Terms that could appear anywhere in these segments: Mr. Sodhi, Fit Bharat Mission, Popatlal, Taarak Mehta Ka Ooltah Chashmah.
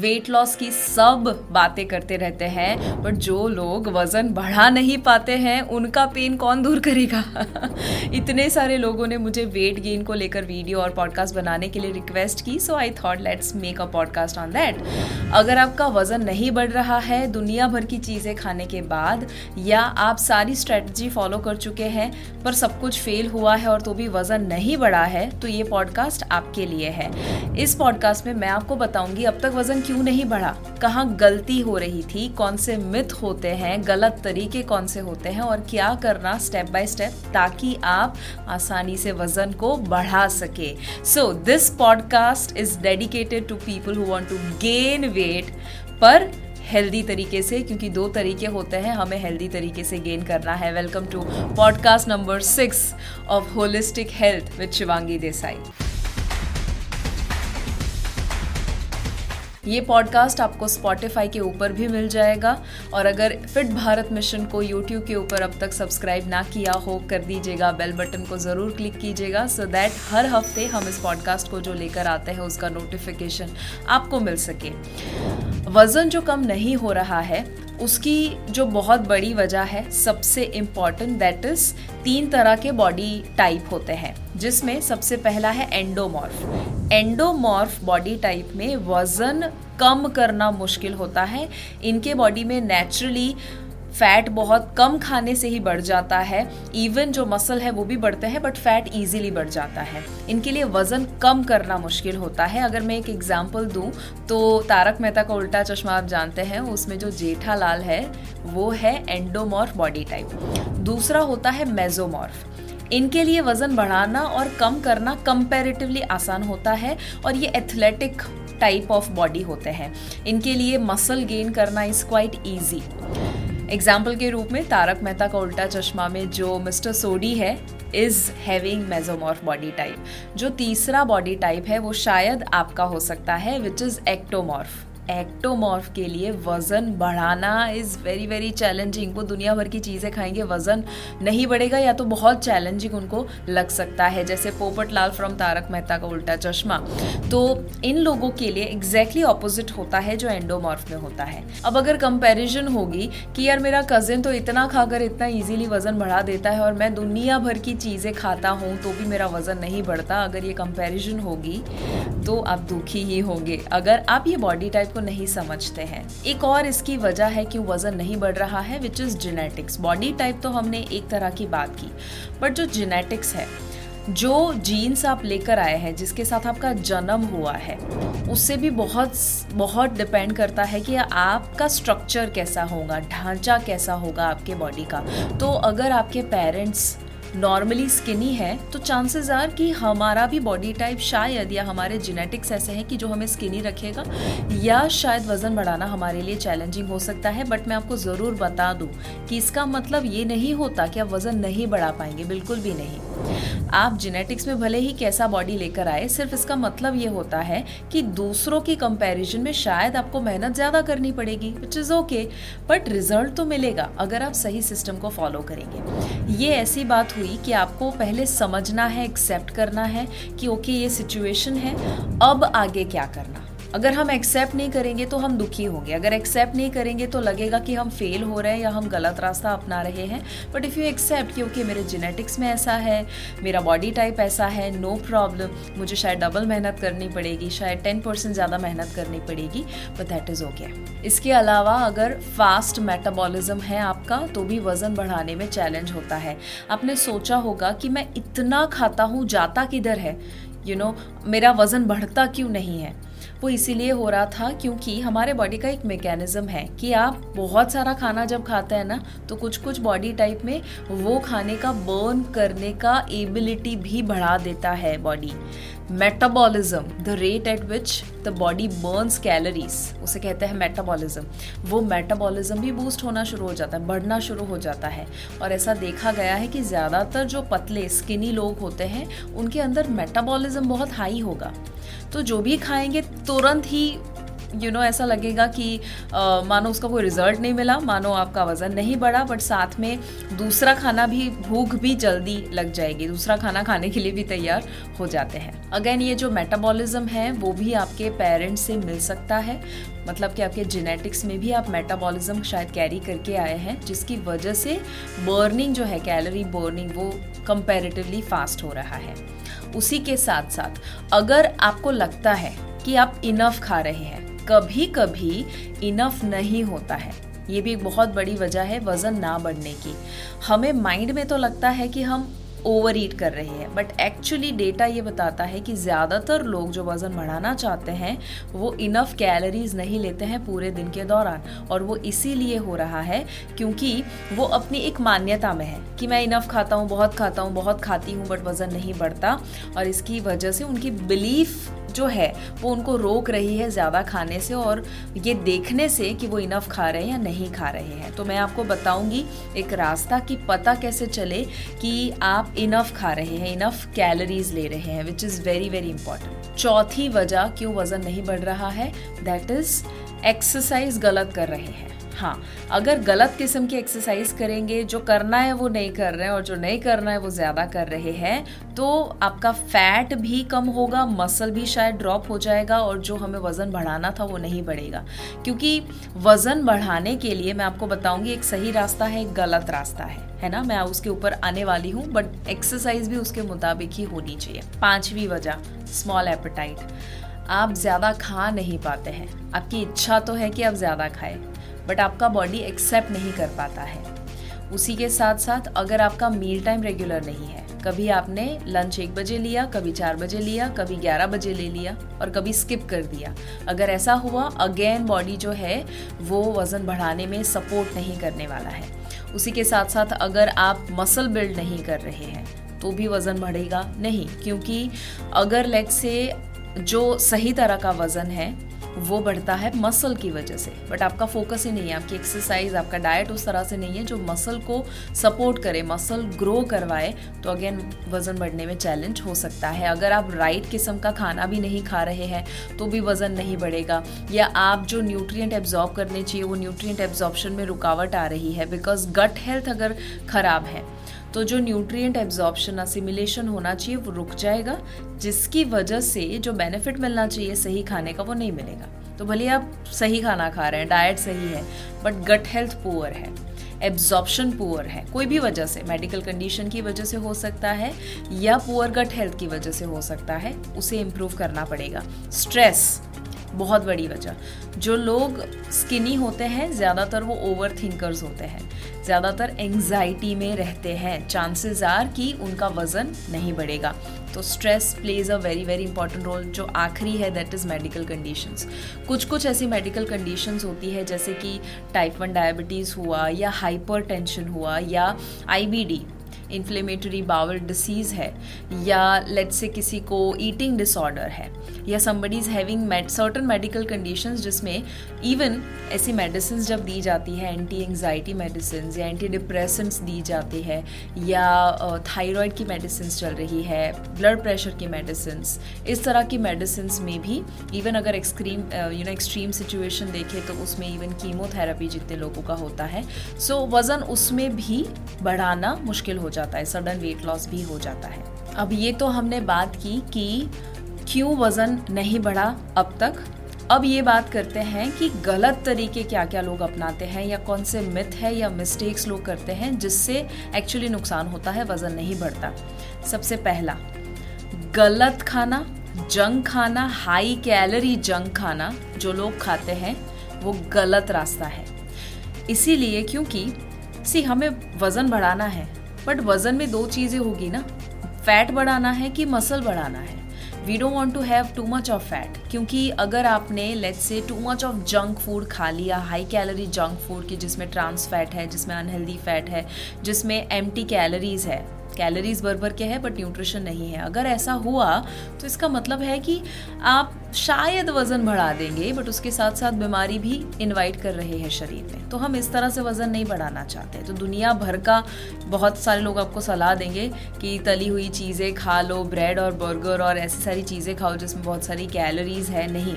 Weight loss की सब बातें करते रहते हैं, बट जो लोग वज़न बढ़ा नहीं पाते हैं उनका पेन कौन दूर करेगा। इतने सारे लोगों ने मुझे वेट गेन को लेकर वीडियो और पॉडकास्ट बनाने के लिए रिक्वेस्ट की, so I thought let's make a podcast on that. अगर आपका वज़न नहीं बढ़ रहा है दुनिया भर की चीज़ें खाने के बाद, या आप सारी स्ट्रेटजी फॉलो कर चुके हैं पर सब कुछ फेल हुआ है और तो भी वज़न नहीं बढ़ा है, तो ये पॉडकास्ट आपके लिए है। इस पॉडकास्ट में मैं आपको बताऊंगी अब तक वजन क्यों नहीं बढ़ा, कहाँ गलती हो रही थी, कौन से मिथ होते हैं, गलत तरीके कौन से होते हैं और क्या करना स्टेप बाय स्टेप ताकि आप आसानी से वजन को बढ़ा सके। So this podcast is dedicated to people who want to gain weight पर हेल्दी तरीके से, क्योंकि दो तरीके होते हैं, हमें हेल्दी तरीके से गेन करना है। Welcome to podcast number 6 of holistic health with Shivangi Desai. ये पॉडकास्ट आपको Spotify के ऊपर भी मिल जाएगा, और अगर फिट भारत मिशन को YouTube के ऊपर अब तक सब्सक्राइब ना किया हो कर दीजिएगा, बेल बटन को ज़रूर क्लिक कीजिएगा सो दैट हर हफ्ते हम इस पॉडकास्ट को जो लेकर आते हैं उसका नोटिफिकेशन आपको मिल सके। वज़न जो कम नहीं हो रहा है उसकी जो बहुत बड़ी वजह है, सबसे इम्पॉर्टेंट, दैट इज़ 3 तरह के बॉडी टाइप होते हैं, जिसमें सबसे पहला है एंडोमॉर्फ। एंडोमॉर्फ बॉडी टाइप में वज़न कम करना मुश्किल होता है। इनके बॉडी में नेचुरली फैट बहुत कम खाने से ही बढ़ जाता है, इवन जो मसल है वो भी बढ़ते हैं बट फैट इजीली बढ़ जाता है। इनके लिए वज़न कम करना मुश्किल होता है। अगर मैं एक एग्जांपल दूं तो तारक मेहता का उल्टा चश्मा आप जानते हैं, उसमें जो जेठालाल है वो है एंडोमॉर्फ बॉडी टाइप। दूसरा होता है मेसोमॉर्फ। इनके लिए वज़न बढ़ाना और कम करना कंपैरेटिवली आसान होता है और ये एथलेटिक टाइप ऑफ बॉडी होते हैं। इनके लिए मसल गेन करना इज़ क्वाइट ईजी। एग्जाम्पल के रूप में तारक मेहता का उल्टा चश्मा में जो मिस्टर सोडी है is having mesomorph body type. जो तीसरा बॉडी टाइप है वो शायद आपका हो सकता है, विच इज़ एक्टोमॉर्फ। एक्टोमॉर्फ के लिए वज़न बढ़ाना इज़ वेरी वेरी चैलेंजिंग। वो दुनिया भर की चीज़ें खाएंगे, वज़न नहीं बढ़ेगा या तो बहुत चैलेंजिंग उनको लग सकता है, जैसे पोपटलाल फ्रॉम तारक मेहता का उल्टा चश्मा। तो इन लोगों के लिए एग्जैक्टली ऑपोजिट होता है जो एंडोमॉर्फ में होता है। अब अगर कंपैरिजन होगी कि यार मेरा कज़न तो इतना खाकर इतना ईजीली वज़न बढ़ा देता है और मैं दुनिया भर की चीज़ें खाता हूँ तो भी मेरा वज़न नहीं बढ़ता, अगर ये कंपैरिजन होगी तो आप दुखी ही होंगे अगर आप ये बॉडी टाइप को नहीं समझते हैं। एक और इसकी वजह है कि वजन नहीं बढ़ रहा है, which is genetics. Body type तो हमने एक तरह की बात की, बट जो जेनेटिक्स है, जो जीन्स आप लेकर आए हैं, जिसके साथ आपका जन्म हुआ है, उससे भी बहुत बहुत डिपेंड करता है कि आपका स्ट्रक्चर कैसा होगा, ढांचा कैसा होगा आपके बॉडी का। तो अगर आपके पेरेंट्स नॉर्मली स्किनी है तो चांसेस आर कि हमारा भी बॉडी टाइप शायद, या हमारे जेनेटिक्स ऐसे हैं कि जो हमें स्किनी रखेगा, या शायद वज़न बढ़ाना हमारे लिए चैलेंजिंग हो सकता है। बट मैं आपको ज़रूर बता दूं कि इसका मतलब ये नहीं होता कि आप वज़न नहीं बढ़ा पाएंगे, बिल्कुल भी नहीं। आप जेनेटिक्स में भले ही कैसा बॉडी लेकर आए, सिर्फ इसका मतलब ये होता है कि दूसरों की कंपैरिजन में शायद आपको मेहनत ज़्यादा करनी पड़ेगी, which is okay, but result तो मिलेगा अगर आप सही सिस्टम को फॉलो करेंगे। ये ऐसी बात हुई कि आपको पहले समझना है, एक्सेप्ट करना है कि ओके ये सिचुएशन है, अब आगे क्या करना। अगर हम एक्सेप्ट नहीं करेंगे तो हम दुखी होंगे, अगर एक्सेप्ट नहीं करेंगे तो लगेगा कि हम फेल हो रहे हैं या हम गलत रास्ता अपना रहे हैं। बट इफ़ यू एक्सेप्ट कि ओके मेरे जेनेटिक्स में ऐसा है, मेरा बॉडी टाइप ऐसा है, नो प्रॉब्लम, मुझे शायद डबल मेहनत करनी पड़ेगी, शायद 10% ज़्यादा मेहनत करनी पड़ेगी, बट दैट इज़ ओके। इसके अलावा अगर फास्ट मेटाबॉलिज्म है आपका तो भी वज़न बढ़ाने में चैलेंज होता है। आपने सोचा होगा कि मैं इतना खाता हूँ, जाता किधर है, मेरा वज़न बढ़ता क्यों नहीं है। वो इसीलिए हो रहा था क्योंकि हमारे बॉडी का एक मैकेनिज़्म है कि आप बहुत सारा खाना जब खाते हैं ना, तो कुछ कुछ बॉडी टाइप में वो खाने का बर्न करने का एबिलिटी भी बढ़ा देता है body. Metabolism, the rate at which the body burns calories, उसे कहते हैं मेटाबॉलिज्म। वो मेटाबॉलिज्म भी बूस्ट होना शुरू हो जाता है, बढ़ना शुरू हो जाता है। और ऐसा देखा गया है कि ज़्यादातर जो पतले स्किनी लोग होते हैं उनके अंदर मेटाबॉलिज्म बहुत हाई होगा, तो जो भी खाएंगे तुरंत ही यू नो ऐसा लगेगा कि मानो उसका कोई रिजल्ट नहीं मिला, मानो आपका वज़न नहीं बढ़ा, बट साथ में दूसरा खाना भी, भूख भी जल्दी लग जाएगी, दूसरा खाना खाने के लिए भी तैयार हो जाते हैं। अगेन ये जो मेटाबॉलिज्म है वो भी आपके पेरेंट्स से मिल सकता है, मतलब कि आपके जेनेटिक्स में भी आप मेटाबॉलिज्म शायद कैरी करके आए हैं, जिसकी वजह से बर्निंग जो है, कैलोरी बर्निंग, वो कंपैरेटिवली फास्ट हो रहा है। उसी के साथ साथ अगर आपको लगता है कि आप इनफ खा रहे हैं, कभी कभी इनफ नहीं होता है, ये भी एक बहुत बड़ी वजह है वज़न ना बढ़ने की। हमें माइंड में तो लगता है कि हम ओवर ईट कर रहे हैं, बट एक्चुअली डेटा ये बताता है कि ज़्यादातर लोग जो वज़न बढ़ाना चाहते हैं वो इनफ कैलोरीज नहीं लेते हैं पूरे दिन के दौरान, और वो इसीलिए हो रहा है क्योंकि वो अपनी एक मान्यता में है कि मैं इनफ खाता हूँ, बहुत खाती हूँ बट वज़न नहीं बढ़ता, और इसकी वजह से उनकी बिलीफ जो है वो उनको रोक रही है ज़्यादा खाने से और ये देखने से कि वो इनफ खा रहे हैं या नहीं खा रहे हैं। तो मैं आपको बताऊंगी एक रास्ता कि पता कैसे चले कि आप इनफ खा रहे हैं, इनफ कैलोरीज ले रहे हैं, which is very very important. चौथी वजह क्यों वज़न नहीं बढ़ रहा है, दैट इज़ एक्सरसाइज गलत कर रहे हैं। हाँ, अगर गलत किस्म की एक्सरसाइज करेंगे, जो करना है वो नहीं कर रहे हैं और जो नहीं करना है वो ज़्यादा कर रहे हैं, तो आपका फैट भी कम होगा, मसल भी शायद ड्रॉप हो जाएगा और जो हमें वज़न बढ़ाना था वो नहीं बढ़ेगा। क्योंकि वज़न बढ़ाने के लिए मैं आपको बताऊंगी एक सही रास्ता है, एक गलत रास्ता है ना, मैं उसके ऊपर आने वाली हूँ, बट एक्सरसाइज भी उसके मुताबिक ही होनी चाहिए। पाँचवीं वजह, स्मॉल एपेटाइट, आप ज़्यादा खा नहीं पाते हैं। आपकी इच्छा तो है कि आप ज़्यादा खाएं बट आपका बॉडी एक्सेप्ट नहीं कर पाता है। उसी के साथ साथ अगर आपका मील टाइम रेगुलर नहीं है, कभी आपने लंच 1 बजे लिया, कभी 4 बजे लिया, कभी 11 बजे ले लिया और कभी स्किप कर दिया, अगर ऐसा हुआ अगेन बॉडी जो है वो वज़न बढ़ाने में सपोर्ट नहीं करने वाला है। उसी के साथ साथ अगर आप मसल बिल्ड नहीं कर रहे हैं तो भी वज़न बढ़ेगा नहीं, क्योंकि अगर लेट्स से जो सही तरह का वज़न है वो बढ़ता है मसल की वजह से, बट आपका फोकस ही नहीं है, आपकी एक्सरसाइज, आपका डाइट उस तरह से नहीं है जो मसल को सपोर्ट करे, मसल ग्रो करवाए, तो अगेन वज़न बढ़ने में चैलेंज हो सकता है। अगर आप राइट किस्म का खाना भी नहीं खा रहे हैं तो भी वज़न नहीं बढ़ेगा, या आप जो न्यूट्रिएंट एब्जॉर्ब करने चाहिए वो न्यूट्रिएंट एब्जॉर्प्शन में रुकावट आ रही है, बिकॉज गट हेल्थ अगर ख़राब है तो जो न्यूट्रिएंट एब्जॉर्प्शन, असिमिलेशन होना चाहिए वो रुक जाएगा, जिसकी वजह से जो बेनिफिट मिलना चाहिए सही खाने का वो नहीं मिलेगा। तो भले आप सही खाना खा रहे हैं, डाइट सही है, बट गट हेल्थ पुअर है, एब्जॉर्प्शन पुअर है, कोई भी वजह से, मेडिकल कंडीशन की वजह से हो सकता है या पुअर गट हेल्थ की वजह से हो सकता है, उसे इम्प्रूव करना पड़ेगा। स्ट्रेस बहुत बड़ी वजह, जो लोग स्किनी होते हैं ज़्यादातर वो ओवर थिंकर्स होते हैं, ज़्यादातर एंग्जाइटी में रहते हैं, चांसेस आर कि उनका वज़न नहीं बढ़ेगा। तो stress plays a very very important role. जो आखिरी है दैट इज़ मेडिकल कंडीशंस, कुछ ऐसी मेडिकल कंडीशंस होती है जैसे कि टाइप 1 डायबिटीज़ हुआ या हाइपरटेंशन हुआ या IBD इन्फ्लेमेटरी बाउल डिसीज़ है या लेट्स से किसी को ईटिंग डिसऑर्डर है या somebody is having certain medical conditions जिसमें इवन ऐसी मेडिसिन जब दी जाती है, एंटी एंग्जाइटी मेडिसिन या एंटी डिप्रेसेंट्स दी जाती है या थायराइड की मेडिसिन चल रही है, ब्लड प्रेशर की मेडिसिन, इस तरह की मेडिसिन में भी इवन अगर एक्सट्रीम सिचुएशन देखें तो उसमें इवन कीमोथेरेपी जितने लोगों का होता है, सो वज़न उसमें भी बढ़ाना मुश्किल हो जाता है, सडन वेट लॉस भी हो जाता है। अब ये तो हमने बात की कि क्यों वज़न नहीं बढ़ा अब तक। अब ये बात करते हैं कि गलत तरीके क्या क्या लोग अपनाते हैं या कौन से मिथ है या मिस्टेक्स लोग करते हैं जिससे एक्चुअली नुकसान होता है, वज़न नहीं बढ़ता। सबसे पहला, गलत खाना, जंक खाना, हाई कैलोरी जंक खाना जो लोग खाते हैं वो गलत रास्ता है। इसीलिए क्योंकि हमें वज़न बढ़ाना है, बट वज़न में 2 चीज़ें होगी ना, फैट बढ़ाना है कि मसल बढ़ाना है। We don't want to have too much of fat, क्योंकि अगर आपने let's say too much of junk food खा लिया, हाई कैलोरी जंक फूड की जिसमें ट्रांस फैट है, जिसमें अनहेल्दी फैट है, जिसमें एम्प्टी कैलोरीज है, कैलोरीज भर भर के है बट न्यूट्रिशन नहीं है, अगर ऐसा हुआ तो इसका मतलब है कि आप शायद वजन बढ़ा देंगे, बट उसके साथ साथ बीमारी भी इनवाइट कर रहे हैं शरीर में। तो हम इस तरह से वजन नहीं बढ़ाना चाहते। तो दुनिया भर का बहुत सारे लोग आपको सलाह देंगे कि तली हुई चीज़ें खा लो, ब्रेड और बर्गर और ऐसी सारी चीज़ें खाओ जिसमें बहुत सारी कैलोरीज है। नहीं,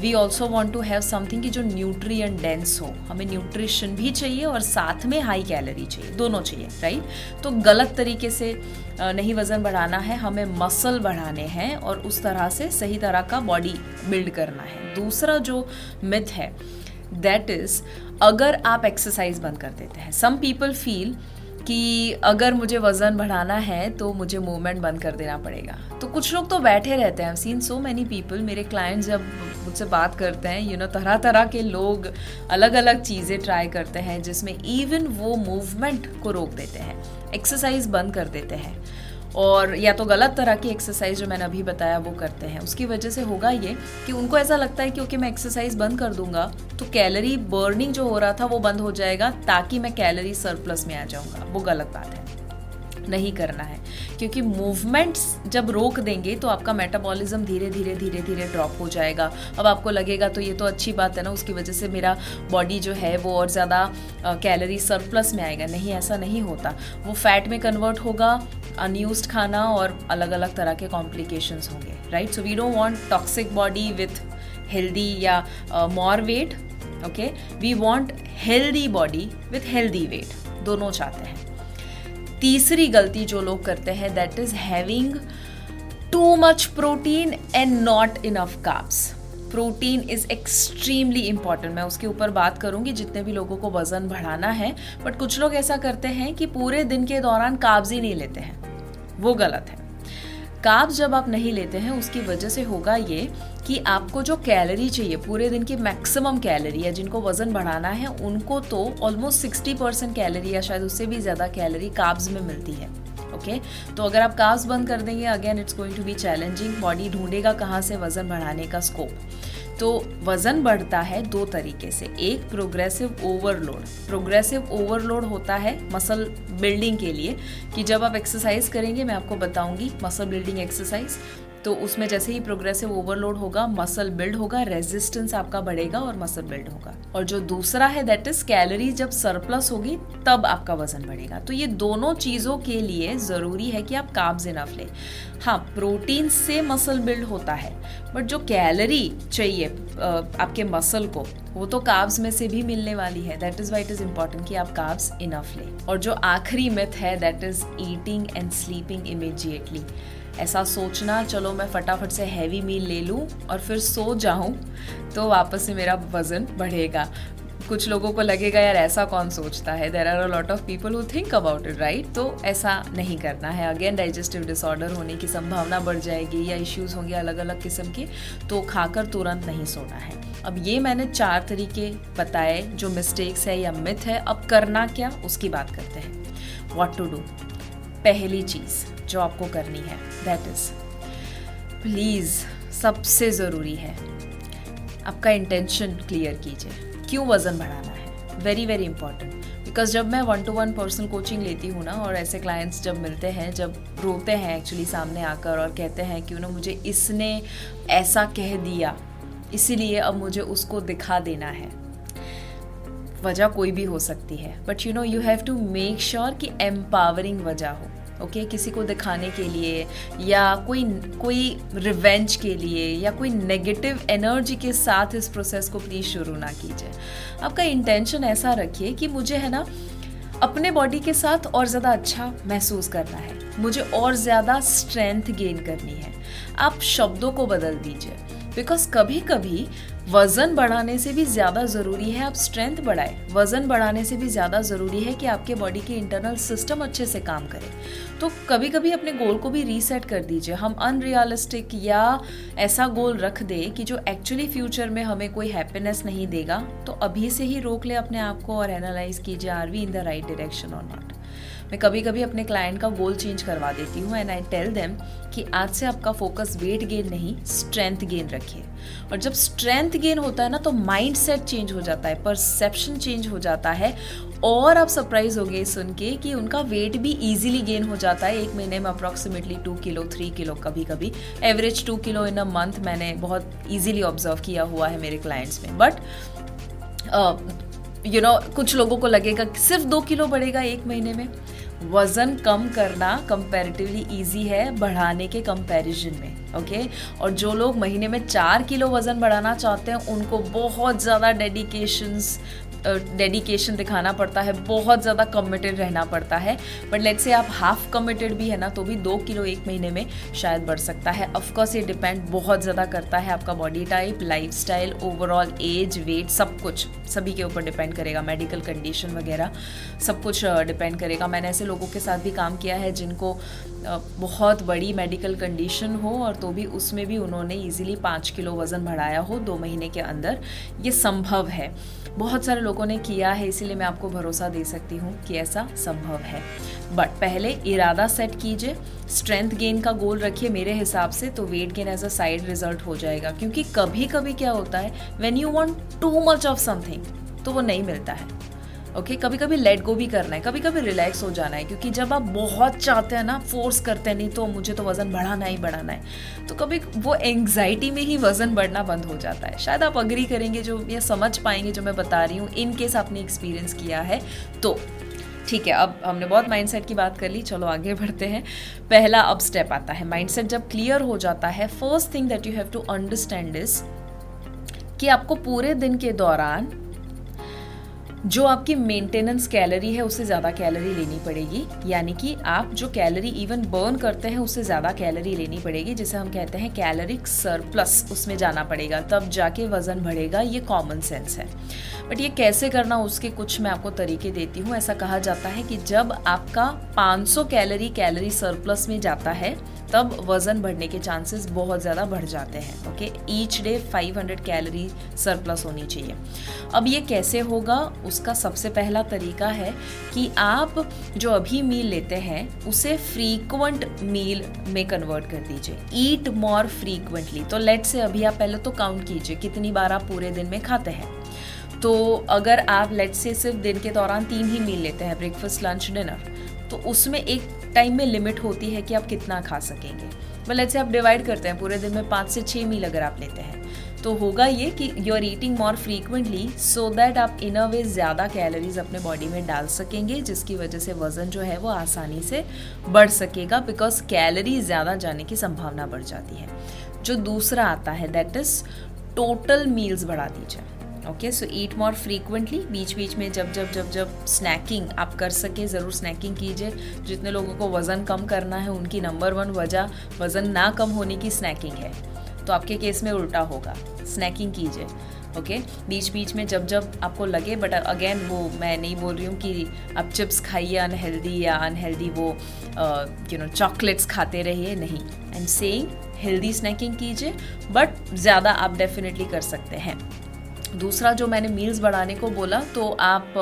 we also want to have something कि जो न्यूट्रिएंट डेंस हो। हमें न्यूट्रिशन भी चाहिए और साथ में हाई कैलोरी चाहिए, दोनों चाहिए, राइट। तो गलत तरीके से नहीं वज़न बढ़ाना है, हमें मसल बढ़ाने हैं और उस तरह से सही तरह का बॉडी बिल्ड करना है। दूसरा जो मिथ है दैट इज़, अगर आप एक्सरसाइज बंद कर देते हैं, सम पीपल फील कि अगर मुझे वज़न बढ़ाना है तो मुझे मूवमेंट बंद कर देना पड़ेगा। तो कुछ लोग तो बैठे रहते हैं। I have seen so many people, मेरे क्लाइंट्स जब मुझसे बात करते हैं, यू नो, तरह तरह के लोग अलग अलग चीज़ें ट्राई करते हैं जिसमें इवन वो मूवमेंट को रोक देते हैं, एक्सरसाइज बंद कर देते हैं, और या तो गलत तरह की एक्सरसाइज जो मैंने अभी बताया वो करते हैं। उसकी वजह से होगा ये कि उनको ऐसा लगता है कि ओके मैं एक्सरसाइज बंद कर दूंगा तो कैलोरी बर्निंग जो हो रहा था वो बंद हो जाएगा ताकि मैं कैलोरी सरप्लस में आ जाऊंगा। वो गलत बात है, नहीं करना है, क्योंकि मूवमेंट्स जब रोक देंगे तो आपका मेटाबॉलिज्म धीरे धीरे ड्रॉप हो जाएगा। अब आपको लगेगा तो ये तो अच्छी बात है ना, उसकी वजह से मेरा बॉडी जो है वो और ज़्यादा कैलोरी सरप्लस में आएगा। नहीं, ऐसा नहीं होता। वो फैट में कन्वर्ट होगा, अनयूज्ड खाना, और अलग अलग तरह के कॉम्प्लिकेशंस होंगे, right. So we don't want toxic body with healthy या more weight, okay. We want healthy body with healthy weight, दोनों चाहते हैं। तीसरी गलती जो लोग करते हैं that is having too much protein and not enough carbs. Protein is extremely important, मैं उसके ऊपर बात करूंगी जितने भी लोगों को वजन बढ़ाना है। बट कुछ लोग ऐसा करते हैं कि पूरे दिन के दौरान कार्ब्स ही नहीं लेते हैं, वो गलत है। कार्ब्स जब आप नहीं लेते हैं उसकी वजह से होगा ये कि आपको जो कैलोरी चाहिए पूरे दिन की मैक्सिमम कैलोरी है, जिनको वज़न बढ़ाना है उनको तो ऑलमोस्ट 60% कैलोरी या शायद उससे भी ज़्यादा कैलोरी कार्ब्स में मिलती है, ओके। तो अगर आप कार्ब्स बंद कर देंगे, again it's going to be challenging. Body ढूंढेगा कहाँ से वज़न बढ़ाने का स्कोप। तो वज़न बढ़ता है दो तरीके से, एक प्रोग्रेसिव ओवरलोड। प्रोग्रेसिव ओवरलोड होता है मसल बिल्डिंग के लिए कि जब आप एक्सरसाइज करेंगे, मैं आपको बताऊँगी मसल बिल्डिंग एक्सरसाइज, तो उसमें जैसे ही प्रोग्रेसिव ओवरलोड होगा मसल बिल्ड होगा, रेजिस्टेंस आपका बढ़ेगा और मसल बिल्ड होगा। और जो दूसरा है दैट इज कैलोरी जब सरप्लस होगी तब आपका वजन बढ़ेगा। तो ये दोनों चीज़ों के लिए ज़रूरी है कि आप कार्ब्स इनफ लें। हाँ, प्रोटीन से मसल बिल्ड होता है, बट जो कैलोरी चाहिए आपके मसल को वो तो कार्ब्स में से भी मिलने वाली है। That is why it is important कि आप कार्ब्स इनफ लें। और जो आखिरी मिथ है that is eating and sleeping immediately. ऐसा सोचना चलो मैं फटाफट से हैवी मील ले लूँ और फिर सो जाऊँ तो वापस से मेरा वज़न बढ़ेगा। कुछ लोगों को लगेगा यार ऐसा कौन सोचता है, there are a lot of people who think about it, right. तो ऐसा नहीं करना है। अगेन डाइजेस्टिव डिसऑर्डर होने की संभावना बढ़ जाएगी या इश्यूज़ होंगे अलग अलग किस्म के। तो खाकर तुरंत नहीं सोना है। अब ये मैंने 4 तरीके बताए जो मिस्टेक्स है या मिथ है। अब करना क्या उसकी बात करते हैं, व्हाट टू डू। पहली चीज़ जो आपको करनी है दैट इज़, प्लीज़ सबसे ज़रूरी है, आपका इंटेंशन क्लियर कीजिए। क्यों वज़न बढ़ाना है, वेरी वेरी इंपॉर्टेंट। बिकॉज जब मैं 1-to-1 पर्सनल कोचिंग लेती हूँ ना, और ऐसे क्लाइंट्स जब मिलते हैं, जब रोते हैं एक्चुअली सामने आकर और कहते हैं कि उन्होंने मुझे इसने ऐसा कह दिया इसीलिए अब मुझे उसको दिखा देना है। वजह कोई भी हो सकती है, but you know you have to make sure कि एम्पावरिंग वजह हो, ओके। किसी को दिखाने के लिए या कोई रिवेंज के लिए या कोई नेगेटिव एनर्जी के साथ इस प्रोसेस को प्लीज़ शुरू ना कीजिए। आपका इंटेंशन ऐसा रखिए कि मुझे है ना अपने बॉडी के साथ और ज़्यादा अच्छा महसूस करना है, मुझे और ज़्यादा स्ट्रेंथ गेन करनी है। आप शब्दों को बदल दीजिए, बिकॉज कभी कभी वज़न बढ़ाने से भी ज़्यादा ज़रूरी है आप स्ट्रेंथ बढ़ाएं। वज़न बढ़ाने से भी ज़्यादा ज़रूरी है कि आपके बॉडी के इंटरनल सिस्टम अच्छे से काम करे। तो कभी कभी अपने गोल को भी रीसेट कर दीजिए। हम अनरियलिस्टिक या ऐसा गोल रख दें कि जो एक्चुअली फ्यूचर में हमें कोई हैप्पीनेस नहीं देगा, तो अभी से ही रोक लें अपने आप को और एनालाइज कीजिए, are we in the right direction और नॉट। मैं कभी कभी अपने क्लाइंट का गोल चेंज करवा देती हूँ एंड आई टेल देम कि आज से आपका फोकस वेट गेन नहीं स्ट्रेंथ गेन रखिए। और जब स्ट्रेंथ गेन होता है ना तो माइंडसेट चेंज हो जाता है, परसेप्शन चेंज हो जाता है और आप सरप्राइज हो गए सुन के कि उनका वेट भी इजीली गेन हो जाता है। एक महीने में अप्रॉक्सीमेटली 2 किलो 3 किलो कभी कभी average 2 kilo in a month मैंने बहुत इजीली ऑब्जर्व किया हुआ है मेरे क्लाइंट्स में। बट कुछ लोगों को लगेगा कि सिर्फ 2 किलो बढ़ेगा एक महीने में। वज़न कम करना कंपैरेटिवली ईजी है बढ़ाने के कंपैरिजन में, ओके? और जो लोग महीने में 4 किलो वज़न बढ़ाना चाहते हैं उनको बहुत ज़्यादा डेडिकेशन दिखाना पड़ता है, बहुत ज़्यादा कमिटेड रहना पड़ता है। बट लेट्स से आप हाफ कमिटेड भी है ना तो भी 2 किलो एक महीने में शायद बढ़ सकता है। ऑफकोर्स ये डिपेंड बहुत ज़्यादा करता है आपका body type, lifestyle, overall age, weight, सब कुछ सभी के ऊपर डिपेंड करेगा, मेडिकल कंडीशन वगैरह सब कुछ डिपेंड करेगा। मैंने ऐसे लोगों के साथ भी काम किया है जिनको बहुत बड़ी मेडिकल कंडीशन हो और तो भी उसमें भी उन्होंने ईजिली 5 किलो वज़न बढ़ाया हो 2 महीने के अंदर। ये संभव है, बहुत सारे लोगों ने किया है, इसीलिए मैं आपको भरोसा दे सकती हूँ कि ऐसा संभव है। बट पहले इरादा सेट कीजिए, स्ट्रेंथ गेन का गोल रखिए मेरे हिसाब से, तो weight gain as a side result हो जाएगा। क्योंकि कभी कभी क्या होता है when you want too much of something तो वो नहीं मिलता है, ओके? कभी कभी लेट गो भी करना है, कभी कभी रिलैक्स हो जाना है। क्योंकि जब आप बहुत चाहते हैं ना, फोर्स करते हैं नहीं तो मुझे तो वज़न बढ़ाना ही बढ़ाना है, तो कभी वो एंग्जाइटी में ही वज़न बढ़ना बंद हो जाता है। शायद आप अग्री करेंगे जो या समझ पाएंगे जो मैं बता रही हूँ, इन केस आपने एक्सपीरियंस किया है तो ठीक है। अब हमने बहुत माइंडसेट की बात कर ली, चलो आगे बढ़ते हैं। पहला अब स्टेप आता है, माइंडसेट जब क्लियर हो जाता है, first thing that you have to understand is कि आपको पूरे दिन के दौरान जो आपकी मेंटेनेंस कैलोरी है उससे ज़्यादा कैलोरी लेनी पड़ेगी। यानी कि आप जो कैलोरी इवन बर्न करते हैं उससे ज़्यादा कैलोरी लेनी पड़ेगी, जिसे हम कहते हैं कैलोरिक सरप्लस, उसमें जाना पड़ेगा तब जाके वज़न बढ़ेगा। ये कॉमन सेंस है, बट ये कैसे करना उसके कुछ मैं आपको तरीके देती हूँ। ऐसा कहा जाता है कि जब आपका 500 कैलोरी सरप्लस में जाता है तब वज़न बढ़ने के चांसेस बहुत ज़्यादा बढ़ जाते हैं, okay? Each day 500 calorie surplus होनी चाहिए। अब ये कैसे होगा, उसका सबसे पहला तरीका है कि आप जो अभी मील लेते हैं उसे फ्रीक्वेंट मील में कन्वर्ट कर दीजिए, ईट मोर फ्रीक्वेंटली। तो लेट से अभी आप पहले तो काउंट कीजिए कितनी बार आप पूरे दिन में खाते हैं। तो अगर आप लेट से सिर्फ दिन के दौरान 3 ही मील लेते हैं, ब्रेकफास्ट, लंच, डिनर, तो उसमें एक टाइम में लिमिट होती है कि आप कितना खा सकेंगे। मतलब जैसे आप डिवाइड करते हैं पूरे दिन में 5 से 6 मील अगर आप लेते हैं तो होगा ये कि you are eating more frequently so that आप इन अ वे ज़्यादा कैलोरीज अपने बॉडी में डाल सकेंगे, जिसकी वजह से वज़न जो है वो आसानी से बढ़ सकेगा, बिकॉज कैलोरी ज़्यादा जाने की संभावना बढ़ जाती है। जो दूसरा आता है दैट इज़ टोटल मील्स बढ़ा दीजिए, ओके? सो ईट मोर फ्रीक्वेंटली, बीच बीच में जब स्नैकिंग आप कर सके ज़रूर स्नैकिंग कीजिए। जितने लोगों को वज़न कम करना है उनकी नंबर 1 वजह वज़न ना कम होने की स्नैकिंग है, तो आपके केस में उल्टा होगा, स्नैकिंग कीजिए, ओके? बीच बीच में जब आपको लगे, बट अगेन वो मैं नहीं बोल रही हूँ कि आप चिप्स खाइए अनहेल्दी या अनहेल्दी वो चॉकलेट्स खाते रहिए, नहीं। I am saying healthy snacking कीजिए, बट ज़्यादा आप डेफिनेटली कर सकते हैं। दूसरा जो मैंने मील्स बढ़ाने को बोला, तो आप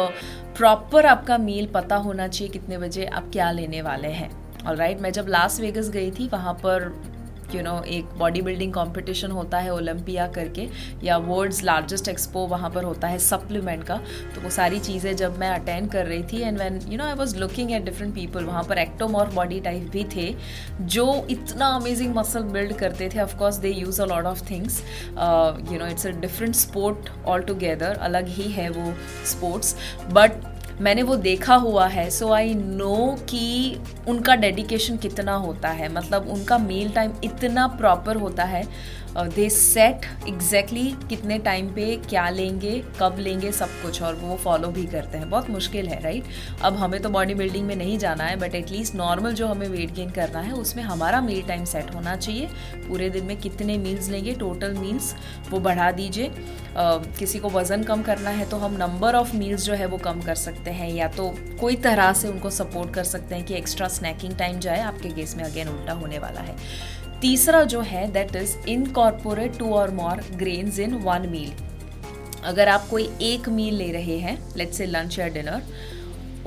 प्रॉपर आपका मील पता होना चाहिए कितने बजे आप क्या लेने वाले हैं, ऑलराइट? मैं जब लास वेगस गई थी वहाँ पर एक बॉडी बिल्डिंग कंपटीशन होता है ओलंपिया करके, या वर्ल्ड्स लार्जेस्ट एक्सपो वहाँ पर होता है सप्लीमेंट का, तो वो सारी चीज़ें जब मैं अटेंड कर रही थी and when I was looking at different people, वहाँ पर एक्टोमॉर्फ बॉडी टाइप भी थे जो इतना अमेजिंग मसल बिल्ड करते थे। Of course they use a lot of things, it's a different sport all together, अलग ही है वो स्पोर्ट्स, बट मैंने वो देखा हुआ है। सो आई नो कि उनका डेडिकेशन कितना होता है, मतलब उनका मील टाइम इतना प्रॉपर होता है, दे सेट एग्जैक्टली कितने टाइम पे क्या लेंगे, कब लेंगे, सब कुछ, और वो फॉलो भी करते हैं। बहुत मुश्किल है, राइट? अब हमें तो बॉडी बिल्डिंग में नहीं जाना है, बट एटलीस्ट नॉर्मल जो हमें वेट गेन करना है उसमें हमारा मील टाइम सेट होना चाहिए। पूरे दिन में कितने मील्स लेंगे, टोटल मील्स वो बढ़ा दीजिए। किसी को वज़न कम करना है तो हम नंबर ऑफ मील्स जो है वो कम कर सकते हैं, या तो कोई तरह से उनको सपोर्ट कर सकते हैं कि एक्स्ट्रा स्नैकिंग टाइम जाए। आपके केस में अगेन उल्टा होने वाला है। तीसरा जो है दैट इज़ इनकॉर्पोरेट 2 और मोर ग्रेन्स इन 1 मील। अगर आप कोई एक मील ले रहे हैं, लेट्स से लंच या डिनर,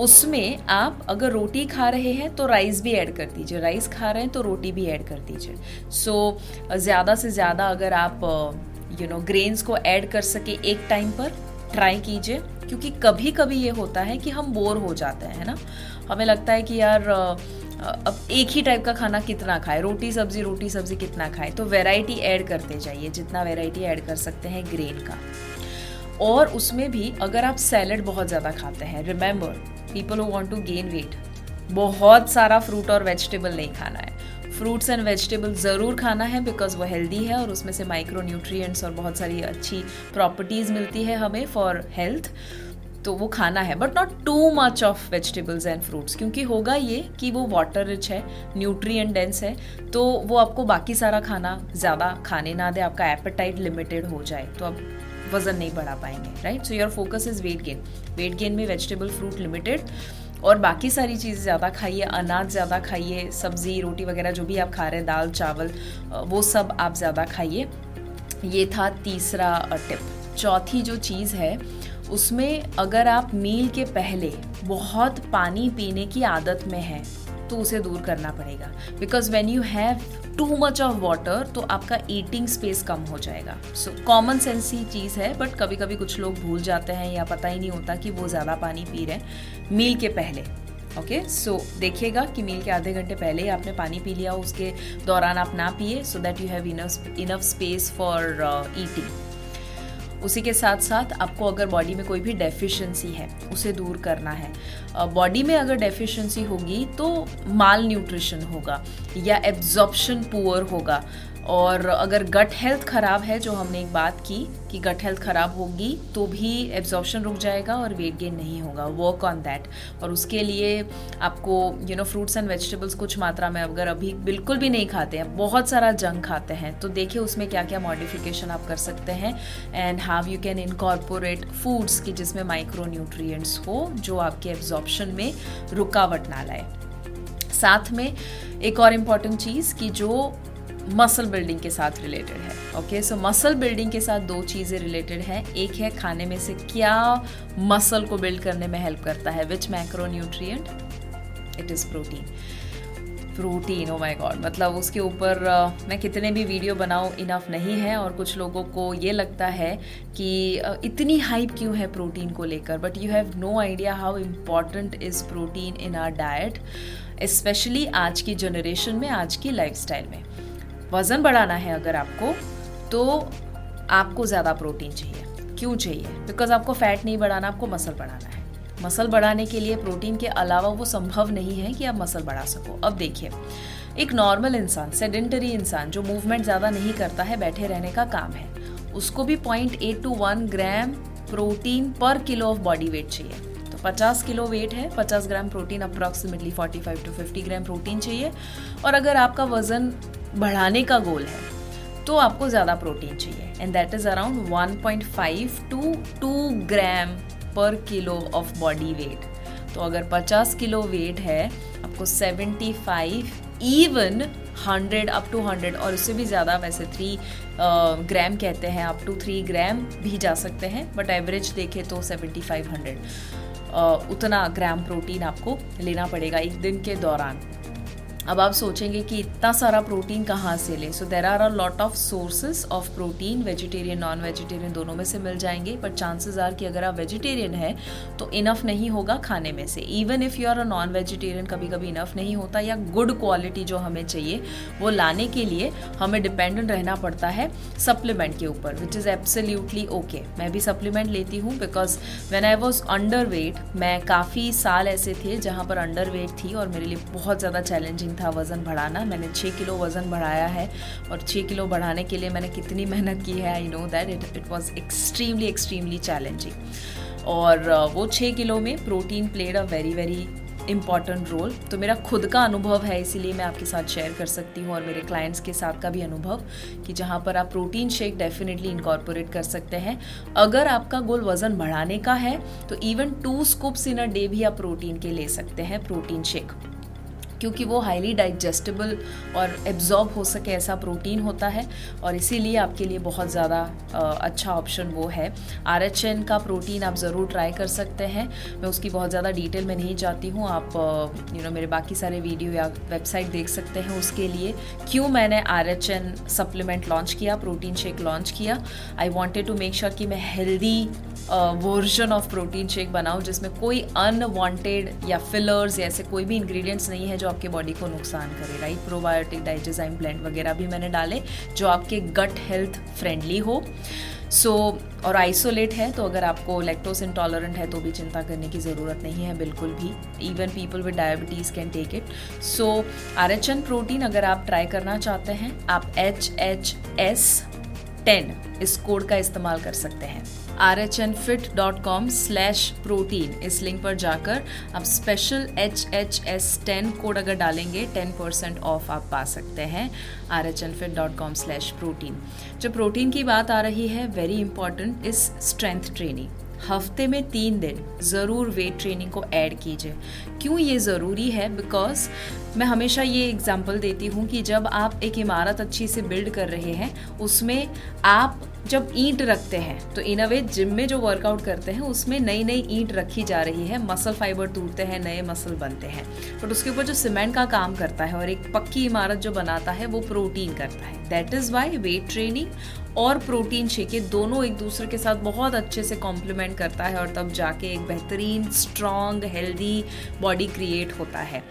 उसमें आप अगर रोटी खा रहे हैं तो राइस भी ऐड कर दीजिए, राइस खा रहे हैं तो रोटी भी ऐड कर दीजिए। सो ज़्यादा से ज़्यादा अगर आप ग्रेन्स को ऐड कर सके एक टाइम पर ट्राई कीजिए, क्योंकि कभी कभी ये होता है कि हम बोर हो जाते हैं ना, हमें लगता है कि यार अब एक ही टाइप का खाना कितना खाए, रोटी सब्जी कितना खाए। तो वैरायटी ऐड करते जाइए, जितना वैरायटी ऐड कर सकते हैं ग्रेन का। और उसमें भी अगर आप सैलड बहुत ज़्यादा खाते हैं, remember people who want to gain weight, बहुत सारा फ्रूट और वेजिटेबल नहीं खाना है। फ्रूट्स एंड वेजिटेबल ज़रूर खाना है बिकॉज वो हेल्दी है और उसमें से माइक्रो न्यूट्रिएंट्स और बहुत सारी अच्छी प्रॉपर्टीज़ मिलती है हमें फॉर हेल्थ, तो वो खाना है। But not too much of vegetables and fruits, क्योंकि होगा ये कि वो वाटर रिच है, न्यूट्रिएंट डेंस है, तो वो आपको बाकी सारा खाना ज़्यादा खाने ना दे, आपका एपेटाइट लिमिटेड हो जाए तो आप वज़न नहीं बढ़ा पाएंगे, right. So your focus is weight gain. Weight gain में वेजिटेबल फ्रूट लिमिटेड और बाकी सारी चीज़ें ज़्यादा खाइए, अनाज ज़्यादा खाइए, सब्ज़ी रोटी वगैरह जो भी आप खा रहे हैं, दाल चावल वो सब आप ज़्यादा खाइए। ये था तीसरा टिप। चौथी जो चीज़ है उसमें अगर आप मील के पहले बहुत पानी पीने की आदत में हैं तो उसे दूर करना पड़ेगा, because when you have too much of water तो आपका ईटिंग स्पेस कम हो जाएगा। सो कॉमन सेंस ही चीज़ है, बट कभी कभी कुछ लोग भूल जाते हैं या पता ही नहीं होता कि वो ज़्यादा पानी पी रहे हैं मील के पहले। ओके, सो देखिएगा कि मील के आधे घंटे पहले ही आपने पानी पी लिया, उसके दौरान आप ना पिए, so that you have enough space for eating. उसी के साथ साथ आपको अगर बॉडी में कोई भी डेफिशिएंसी है उसे दूर करना है। बॉडी में अगर डेफिशिएंसी होगी तो माल न्यूट्रिशन होगा या एब्जॉर्प्शन पुअर होगा, और अगर गट हेल्थ ख़राब है, जो हमने एक बात की कि गट हेल्थ ख़राब होगी तो भी एब्जॉर्प्शन रुक जाएगा और वेट गेन नहीं होगा। वर्क ऑन दैट, और उसके लिए आपको फ्रूट्स एंड वेजिटेबल्स कुछ मात्रा में, अगर अभी बिल्कुल भी नहीं खाते हैं, बहुत सारा जंक खाते हैं, तो देखिए उसमें क्या क्या मॉडिफिकेशन आप कर सकते हैं and how you can incorporate foods कि जिसमें माइक्रो न्यूट्रिएंट्स हो जो आपके एब्जॉर्प्शन में रुकावट ना लाए। साथ में एक और इम्पॉर्टेंट चीज़ कि जो मसल बिल्डिंग के साथ रिलेटेड है। ओके, सो मसल बिल्डिंग के साथ दो चीज़ें रिलेटेड हैं। एक है खाने में से क्या मसल को बिल्ड करने में हेल्प करता है, which macro nutrient, it is protein. Oh my god, मतलब उसके ऊपर मैं कितने भी वीडियो बनाऊँ इनफ नहीं है, और कुछ लोगों को ये लगता है कि इतनी हाइप क्यों है प्रोटीन को लेकर, but you have no idea how important is protein in our diet, specially आज की जनरेशन में, आज की लाइफस्टाइल में। वज़न बढ़ाना है अगर आपको तो आपको ज़्यादा प्रोटीन चाहिए। क्यों चाहिए? बिकॉज आपको फैट नहीं बढ़ाना, आपको मसल बढ़ाना है। मसल बढ़ाने के लिए प्रोटीन के अलावा वो संभव नहीं है कि आप मसल बढ़ा सको। अब देखिए, एक नॉर्मल इंसान, सेडेंटरी इंसान जो मूवमेंट ज़्यादा नहीं करता है, बैठे रहने का काम है, उसको भी 0.8 to 1 gram protein per kilo of body weight चाहिए। 50 किलो वेट है, 50 gram protein, approximately 45 to 50 gram protein चाहिए। और अगर आपका वज़न बढ़ाने का गोल है तो आपको ज़्यादा प्रोटीन चाहिए, and that is around 1.5 to 2 gram per kilo of body wait. तो अगर 50 किलो वेट है, आपको 75 इवन 100 अप टू 100 और उससे भी ज़्यादा, वैसे 3 ग्राम कहते हैं, अप टू 3 ग्राम भी जा सकते हैं, बट एवरेज देखें तो 75-100 उतना ग्राम प्रोटीन आपको लेना पड़ेगा एक दिन के दौरान। अब आप सोचेंगे कि इतना सारा प्रोटीन कहाँ से लें, so there are a lot of sources of protein, vegetarian non vegetarian दोनों में से मिल जाएंगे, पर चांसेस आर कि अगर आप वेजिटेरियन है तो इनफ नहीं होगा खाने में से। Even if you are a non vegetarian, कभी कभी इनफ नहीं होता, या गुड क्वालिटी जो हमें चाहिए वो लाने के लिए हमें डिपेंडेंट रहना पड़ता है सप्लीमेंट के ऊपर, विच इज़ एब्सोल्युटली ओके। मैं भी सप्लीमेंट लेती हूँ because when I was underweight, मैं काफ़ी साल ऐसे थे जहाँ पर अंडर वेट थी और मेरे लिए बहुत ज़्यादा चैलेंजिंग था वज़न बढ़ाना। मैंने 6 किलो वज़न बढ़ाया है और 6 किलो बढ़ाने के लिए मैंने कितनी मेहनत की है, I know that it was extremely challenging. और वो 6 किलो में protein played a very very important role. तो मेरा खुद का अनुभव है, इसीलिए मैं आपके साथ शेयर कर सकती हूँ, और मेरे क्लाइंट्स के साथ का भी अनुभव, कि जहाँ पर आप प्रोटीन शेक डेफिनेटली इनकॉर्पोरेट कर सकते हैं। अगर आपका गोल वज़न बढ़ाने का है तो even 2 scoops in a day भी आप प्रोटीन के ले सकते हैं, प्रोटीन शेक। क्योंकि वो हाईली डाइजेस्टेबल और एब्जॉर्ब हो सके ऐसा प्रोटीन होता है और इसीलिए आपके लिए बहुत ज़्यादा अच्छा ऑप्शन वो है। RHN का प्रोटीन आप ज़रूर ट्राई कर सकते हैं। मैं उसकी बहुत ज़्यादा डिटेल में नहीं जाती हूँ, आप मेरे बाकी सारे वीडियो या वेबसाइट देख सकते हैं उसके लिए क्यों मैंने RHN सप्लीमेंट लॉन्च किया, प्रोटीन शेक लॉन्च किया। I wanted to make sure कि मैं healthy version of protein shake बनाऊँ जिसमें कोई अनवांटेड या फिलर्स या ऐसे कोई भी इंग्रेडिएंट्स नहीं है जो आपके बॉडी को नुकसान करे, राइट। प्रोबायोटिक, डाइजेस्टाइम ब्लेंड वगैरह भी मैंने डाले जो आपके गट हेल्थ फ्रेंडली हो। और आइसोलेट है, तो अगर आपको लैक्टोज इंटॉलरेंट है तो भी चिंता करने की ज़रूरत नहीं है बिल्कुल भी। Even people with diabetes can take it. So RHN protein अगर आप ट्राई करना चाहते हैं, आप HHS10 इस कोड का इस्तेमाल कर सकते हैं। rhnfit.com/protein इस लिंक पर जाकर आप स्पेशल HHS10 कोड अगर डालेंगे 10% ऑफ आप पा सकते हैं rhnfit.com/protein। जब प्रोटीन की बात आ रही है, very important is strength training. हफ्ते में 3 दिन ज़रूर वेट ट्रेनिंग को ऐड कीजिए। क्यों ये ज़रूरी है? बिकॉज मैं हमेशा ये एग्जांपल देती हूँ कि जब आप एक इमारत अच्छी से बिल्ड कर रहे हैं, उसमें आप जब ईंट रखते हैं तो इन अ वे जिम में जो वर्कआउट करते हैं उसमें नई नई ईंट रखी जा रही है, मसल फाइबर टूटते हैं, नए मसल बनते हैं। बट उसके ऊपर जो सीमेंट का काम करता है और एक पक्की इमारत जो बनाता है वो प्रोटीन करता है। That is why weight training और प्रोटीन शेक दोनों एक दूसरे के साथ बहुत अच्छे से कॉम्प्लीमेंट करता है और तब जाके एक बेहतरीन स्ट्रॉन्ग हेल्दी बॉडी क्रिएट होता है।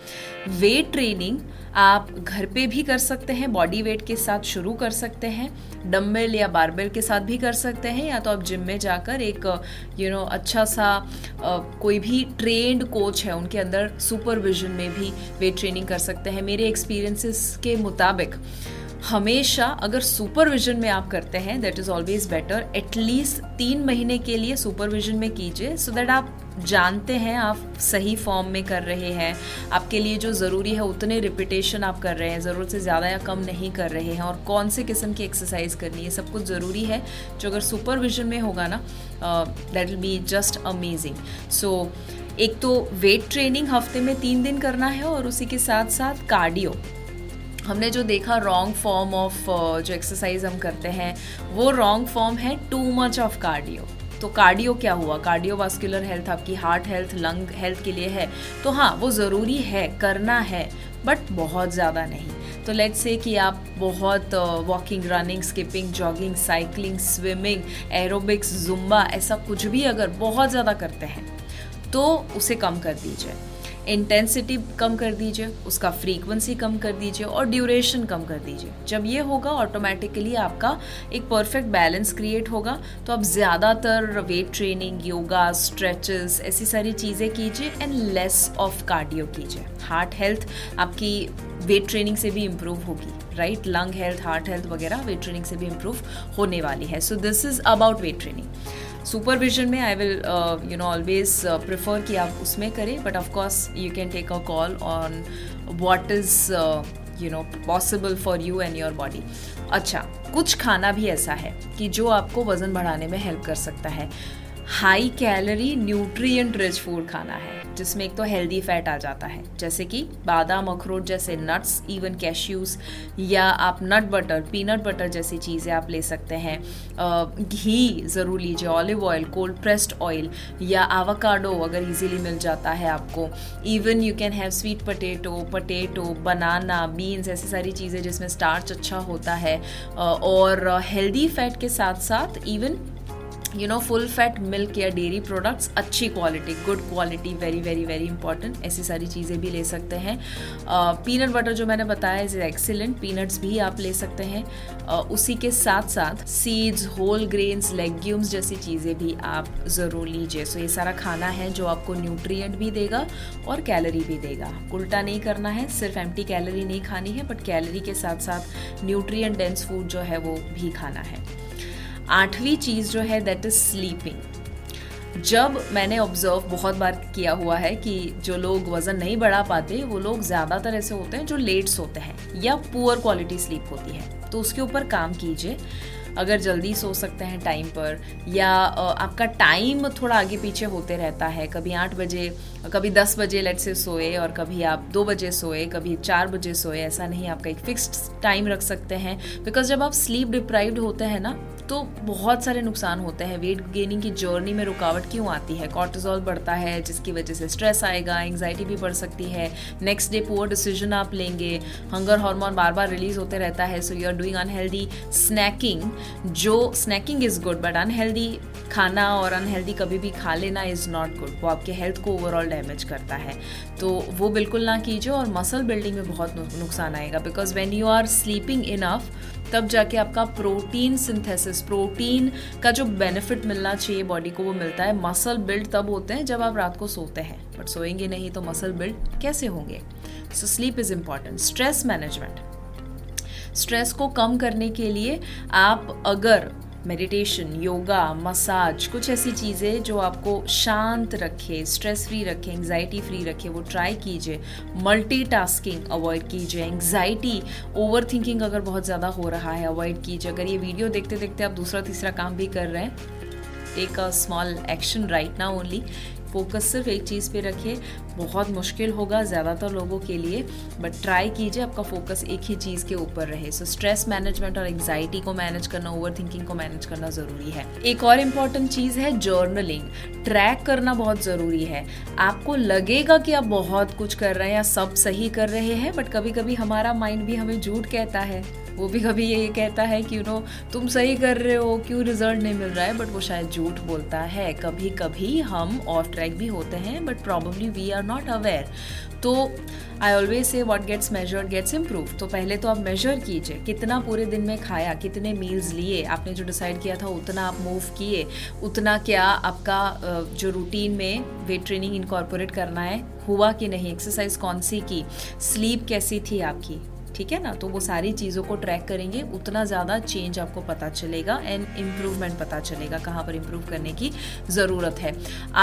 वेट ट्रेनिंग आप घर पे भी कर सकते हैं, बॉडी वेट के साथ शुरू कर सकते हैं, डम्बेल या बारबेल के साथ भी कर सकते हैं, या तो आप जिम में जाकर एक अच्छा सा कोई भी ट्रेंड कोच है उनके अंदर सुपरविजन में भी वेट ट्रेनिंग कर सकते हैं। मेरे एक्सपीरियंसेस के मुताबिक हमेशा अगर सुपरविजन में आप करते हैं that is always better. At least 3 महीने के लिए सुपरविजन में कीजिए सो दैट आप जानते हैं आप सही फॉर्म में कर रहे हैं, आपके लिए जो ज़रूरी है उतने रिपीटेशन आप कर रहे हैं, ज़रूरत से ज़्यादा या कम नहीं कर रहे हैं, और कौन से किस्म की एक्सरसाइज करनी है, सब कुछ ज़रूरी है जो अगर सुपरविजन में होगा ना that will be just amazing. So एक तो वेट ट्रेनिंग हफ्ते में 3 दिन करना है और उसी के साथ साथ कार्डियो। हमने जो देखा रॉन्ग फॉर्म ऑफ जो एक्सरसाइज हम करते हैं वो रॉन्ग फॉर्म है टू मच ऑफ कार्डियो। तो कार्डियो क्या हुआ? कार्डियोवास्कुलर हेल्थ आपकी हार्ट हेल्थ लंग हेल्थ के लिए है, तो हाँ वो ज़रूरी है, करना है, बट बहुत ज़्यादा नहीं। तो लेट्स से कि आप बहुत walking, running, skipping, jogging, cycling, swimming, aerobics, Zumba ऐसा कुछ भी अगर बहुत ज़्यादा करते हैं तो उसे कम कर दीजिए, इंटेंसिटी कम कर दीजिए, उसका फ्रीक्वेंसी कम कर दीजिए और ड्यूरेशन कम कर दीजिए। जब ये होगा ऑटोमेटिकली आपका एक परफेक्ट बैलेंस क्रिएट होगा। तो आप ज़्यादातर वेट ट्रेनिंग, योगा, स्ट्रेचेस ऐसी सारी चीज़ें कीजिए एंड लेस ऑफ कार्डियो कीजिए। हार्ट हेल्थ आपकी वेट ट्रेनिंग से भी इम्प्रूव होगी, right. Lung health, heart health वगैरह वेट ट्रेनिंग से भी इम्प्रूव होने वाली है। So this is about weight training. Supervision में आई विल ऑलवेज प्रेफर कि आप उसमें करें, but of course you can take a call on what is possible for you and your body. अच्छा, कुछ खाना भी ऐसा है कि जो आपको वज़न बढ़ाने में हेल्प कर सकता है। High calorie nutrient rich food खाना है जिसमें एक तो हेल्दी फैट आ जाता है, जैसे कि बादाम, अखरोट जैसे नट्स, इवन कैश्यूज, या आप नट बटर, पीनट बटर जैसी चीज़ें आप ले सकते हैं। घी ज़रूर लीजिए, olive oil, cold pressed oil, या आवाकाडो अगर इजीली मिल जाता है आपको। Even you can have sweet potato, banana, beans ऐसी सारी चीज़ें जिसमें स्टार्च अच्छा होता है। और हेल्दी फैट के साथ साथ इवन फुल फैट मिल्क या डेयरी प्रोडक्ट्स, अच्छी quality, good quality, very very very important, ऐसी सारी चीज़ें भी ले सकते हैं। पीनट बटर जो मैंने बताया इज़ एक्सीलेंट, पीनट्स भी आप ले सकते हैं। उसी के साथ साथ सीड्स, होल ग्रेन्स, लेग्यूम्स जैसी चीज़ें भी आप ज़रूर लीजिए। सो ये सारा खाना है जो आपको न्यूट्रिएंट भी देगा और कैलोरी भी देगा। उल्टा नहीं करना है, सिर्फ एम्प्टी कैलोरी नहीं खानी है, बट कैलोरी के साथ साथ न्यूट्रिएंट डेंस फूड जो है वो भी खाना है। 8वीं चीज़ जो है दैट इज़ स्लीपिंग। जब मैंने ऑब्जर्व बहुत बार किया हुआ है कि जो लोग वज़न नहीं बढ़ा पाते वो लोग ज़्यादातर ऐसे होते हैं जो लेट सोते हैं या पुअर क्वालिटी स्लीप होती है। तो उसके ऊपर काम कीजिए। अगर जल्दी सो सकते हैं टाइम पर, या आपका टाइम थोड़ा आगे पीछे होते रहता है, कभी 8 बजे कभी 10 बजे लेट से सोए और कभी आप 2 बजे सोए, कभी 4 बजे सोए, ऐसा नहीं, आपका एक फिक्स्ड टाइम रख सकते हैं। बिकॉज जब आप स्लीप डिप्राइव्ड होते हैं ना तो बहुत सारे नुकसान होते हैं। वेट गेनिंग की जर्नी में रुकावट क्यों आती है? कॉर्टिसोल बढ़ता है जिसकी वजह से स्ट्रेस आएगा, एंग्जाइटी भी बढ़ सकती है, नेक्स्ट डे पुअर डिसीजन आप लेंगे, हंगर हार्मोन बार बार रिलीज होते रहता है, so you are doing unhealthy snacking. जो snacking is good but unhealthy खाना और अनहेल्दी कभी भी खा लेना इज़ नॉट गुड, वो आपके हेल्थ को ओवरऑल डैमेज करता है, तो वो बिल्कुल ना कीजिए। और मसल बिल्डिंग में बहुत नुकसान आएगा, because when you are sleeping enough तब जाके आपका प्रोटीन सिंथेसिस, प्रोटीन का जो बेनिफिट मिलना चाहिए बॉडी को वो मिलता है। मसल बिल्ड तब होते हैं जब आप रात को सोते हैं, बट सोएंगे नहीं तो मसल बिल्ड कैसे होंगे? So sleep is important. Stress management, stress को कम करने के लिए आप अगर मेडिटेशन, योगा, मसाज, कुछ ऐसी चीज़ें जो आपको शांत रखे, स्ट्रेस फ्री रखे, एंग्जाइटी फ्री रखे, वो ट्राई कीजिए। मल्टीटास्किंग अवॉइड कीजिए, एंग्जाइटी, ओवरथिंकिंग अगर बहुत ज़्यादा हो रहा है अवॉइड कीजिए। अगर ये वीडियो देखते देखते आप दूसरा तीसरा काम भी कर रहे हैं, take a small action right now only. Focus सिर्फ एक चीज़ पे रखिए, बहुत मुश्किल होगा ज़्यादातर लोगों के लिए, बट ट्राई कीजिए आपका फोकस एक ही चीज़ के ऊपर रहे। सो स्ट्रेस मैनेजमेंट और एंग्जाइटी को मैनेज करना, ओवर थिंकिंग को मैनेज करना ज़रूरी है। एक और इम्पॉर्टेंट चीज़ है जर्नलिंग, ट्रैक करना बहुत ज़रूरी है। आपको लगेगा कि आप बहुत कुछ कर रहे हैं या सब सही कर रहे हैं, बट कभी कभी हमारा माइंड भी हमें झूठ कहता है, वो भी कभी ये कहता है कि तुम सही कर रहे हो, क्यों रिजल्ट नहीं मिल रहा है, बट वो शायद झूठ बोलता है। कभी कभी हम ऑफ ट्रैक भी होते हैं, but probably we are not aware. तो I always say what gets measured gets improved. तो पहले तो आप मेजर कीजिए, कितना पूरे दिन में खाया, कितने मील्स लिए, आपने जो डिसाइड किया था उतना आप मूव किए, उतना क्या आपका जो रूटीन में वेट ट्रेनिंग इनकॉर्पोरेट करना है हुआ कि नहीं, एक्सरसाइज कौन सी की, स्लीप कैसी थी आपकी, ठीक है ना। तो वो सारी चीज़ों को ट्रैक करेंगे, उतना ज़्यादा चेंज आपको पता चलेगा एंड इम्प्रूवमेंट पता चलेगा कहाँ पर इम्प्रूव करने की ज़रूरत है।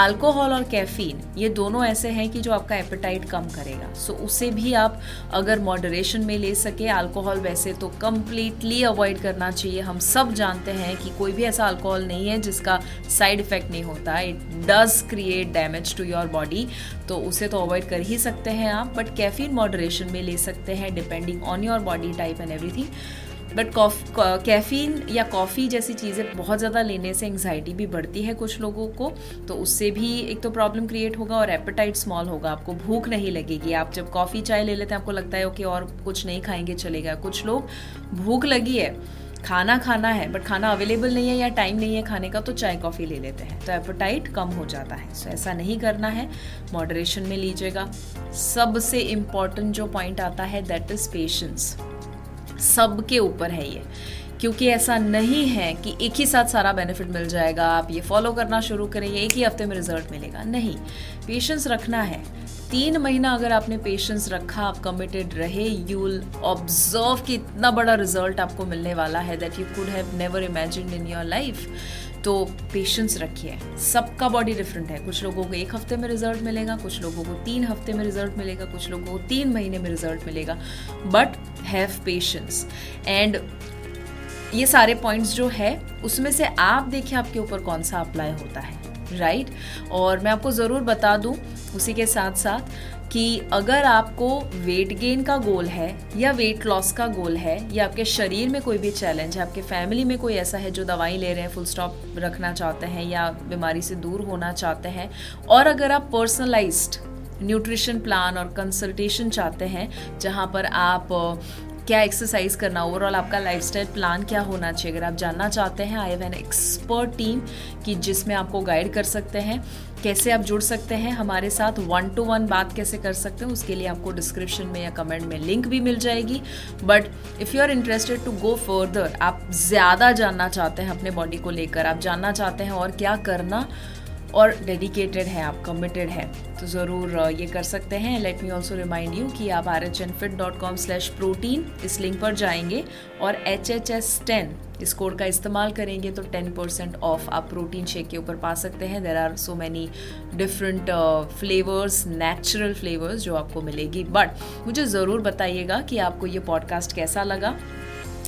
अल्कोहल और कैफीन ये दोनों ऐसे हैं कि जो आपका एपेटाइट कम करेगा, सो उसे भी आप अगर मॉडरेशन में ले सके। अल्कोहल वैसे तो कम्प्लीटली अवॉइड करना चाहिए, हम सब जानते हैं कि कोई भी ऐसा अल्कोहल नहीं है जिसका साइड इफेक्ट नहीं होता, it does create damage to your body, तो उसे तो अवॉइड कर ही सकते हैं आप। बट कैफीन मॉडरेशन में ले सकते हैं, depending on your body type and everything. But caffeine या कॉफ़ी जैसी चीज़ें बहुत ज़्यादा लेने से एंग्जाइटी भी बढ़ती है कुछ लोगों को, तो उससे भी एक तो प्रॉब्लम क्रिएट होगा और एपेटाइट स्मॉल होगा, आपको भूख नहीं लगेगी। आप जब कॉफ़ी चाय ले लेते हैं आपको लगता है ओके और कुछ नहीं खाएंगे चलेगा। कुछ लोग भूख लगी है, खाना खाना है बट खाना अवेलेबल नहीं है या टाइम नहीं है खाने का, तो चाय कॉफ़ी ले लेते हैं, तो एपेटाइट कम हो जाता है। सो ऐसा नहीं करना है, मॉडरेशन में लीजिएगा। सबसे इम्पॉर्टेंट जो पॉइंट आता है दैट इज़ पेशेंस, सब के ऊपर है ये, क्योंकि ऐसा नहीं है कि एक ही साथ सारा बेनिफिट मिल जाएगा, आप ये फॉलो करना शुरू करेंगे एक ही हफ्ते में रिजल्ट मिलेगा, नहीं, पेशेंस रखना है। 3 महीना अगर आपने पेशेंस रखा, आप कमिटेड रहे, यू विल ऑब्जर्व कि इतना बड़ा रिजल्ट आपको मिलने वाला है that you could have never imagined in your life. तो पेशेंस रखिए, सबका बॉडी डिफरेंट है, कुछ लोगों को 1 हफ्ते में रिजल्ट मिलेगा, कुछ लोगों को 3 हफ्ते में रिजल्ट मिलेगा, कुछ लोगों को 3 महीने में रिजल्ट मिलेगा, बट हैव पेशेंस। एंड ये सारे पॉइंट्स जो है उसमें से आप देखिए आपके ऊपर कौन सा अप्लाई होता है, राइट? और मैं आपको ज़रूर बता दूं उसी के साथ साथ कि अगर आपको वेट गेन का गोल है या वेट लॉस का गोल है या आपके शरीर में कोई भी चैलेंज है, आपके फैमिली में कोई ऐसा है जो दवाई ले रहे हैं, फुल स्टॉप रखना चाहते हैं या बीमारी से दूर होना चाहते हैं, और अगर आप पर्सनलाइज्ड न्यूट्रिशन प्लान और कंसल्टेशन चाहते हैं जहाँ पर आप क्या एक्सरसाइज करना, ओवरऑल आपका लाइफस्टाइल प्लान क्या होना चाहिए, अगर आप जानना चाहते हैं, I have an expert team कि जिसमें आपको गाइड कर सकते हैं। कैसे आप जुड़ सकते हैं हमारे साथ, 1-to-1 बात कैसे कर सकते हैं, उसके लिए आपको डिस्क्रिप्शन में या कमेंट में लिंक भी मिल जाएगी। But if you are interested to go further, आप ज़्यादा जानना चाहते हैं अपने बॉडी को लेकर, आप जानना चाहते हैं और क्या करना, और डेडिकेटेड है आप, कमिटेड है, तो ज़रूर ये कर सकते हैं। Let me also remind you कि आप rhnfit.com/protein इस लिंक पर जाएंगे और HHS10 इस कोड का इस्तेमाल करेंगे तो 10% ऑफ आप प्रोटीन शेक के ऊपर पा सकते हैं। There are so many different flavours, natural flavours जो आपको मिलेगी। बट मुझे ज़रूर बताइएगा कि आपको ये पॉडकास्ट कैसा लगा,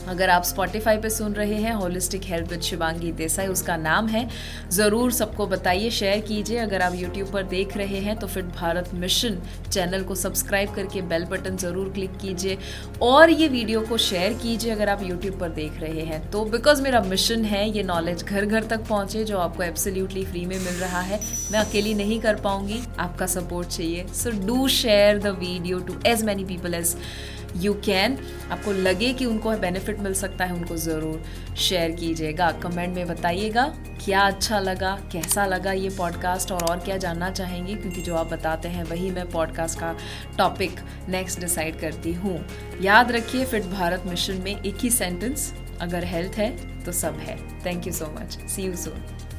अगर आप Spotify पे सुन रहे हैं holistic health with Shivangi Desai उसका नाम है, ज़रूर सबको बताइए, शेयर कीजिए। अगर आप YouTube पर देख रहे हैं तो फिट भारत मिशन चैनल को सब्सक्राइब करके बेल बटन ज़रूर क्लिक कीजिए और ये वीडियो को शेयर कीजिए अगर आप YouTube पर देख रहे हैं तो, बिकॉज मेरा मिशन है ये नॉलेज घर घर तक पहुँचे जो आपको एब्सोल्युटली फ्री में मिल रहा है। मैं अकेली नहीं कर पाऊँगी, आपका सपोर्ट चाहिए। So do share the video to as many people as you can. आपको लगे कि उनको बेनिफिट मिल सकता है, उनको ज़रूर शेयर कीजिएगा। कमेंट में बताइएगा क्या अच्छा लगा, कैसा लगा ये पॉडकास्ट और क्या जानना चाहेंगे, क्योंकि जो आप बताते हैं वही मैं पॉडकास्ट का टॉपिक नेक्स्ट डिसाइड करती हूँ। याद रखिए फिट भारत मिशन में एक ही सेंटेंस, अगर हेल्थ है तो सब है। Thank you so much, see you soon.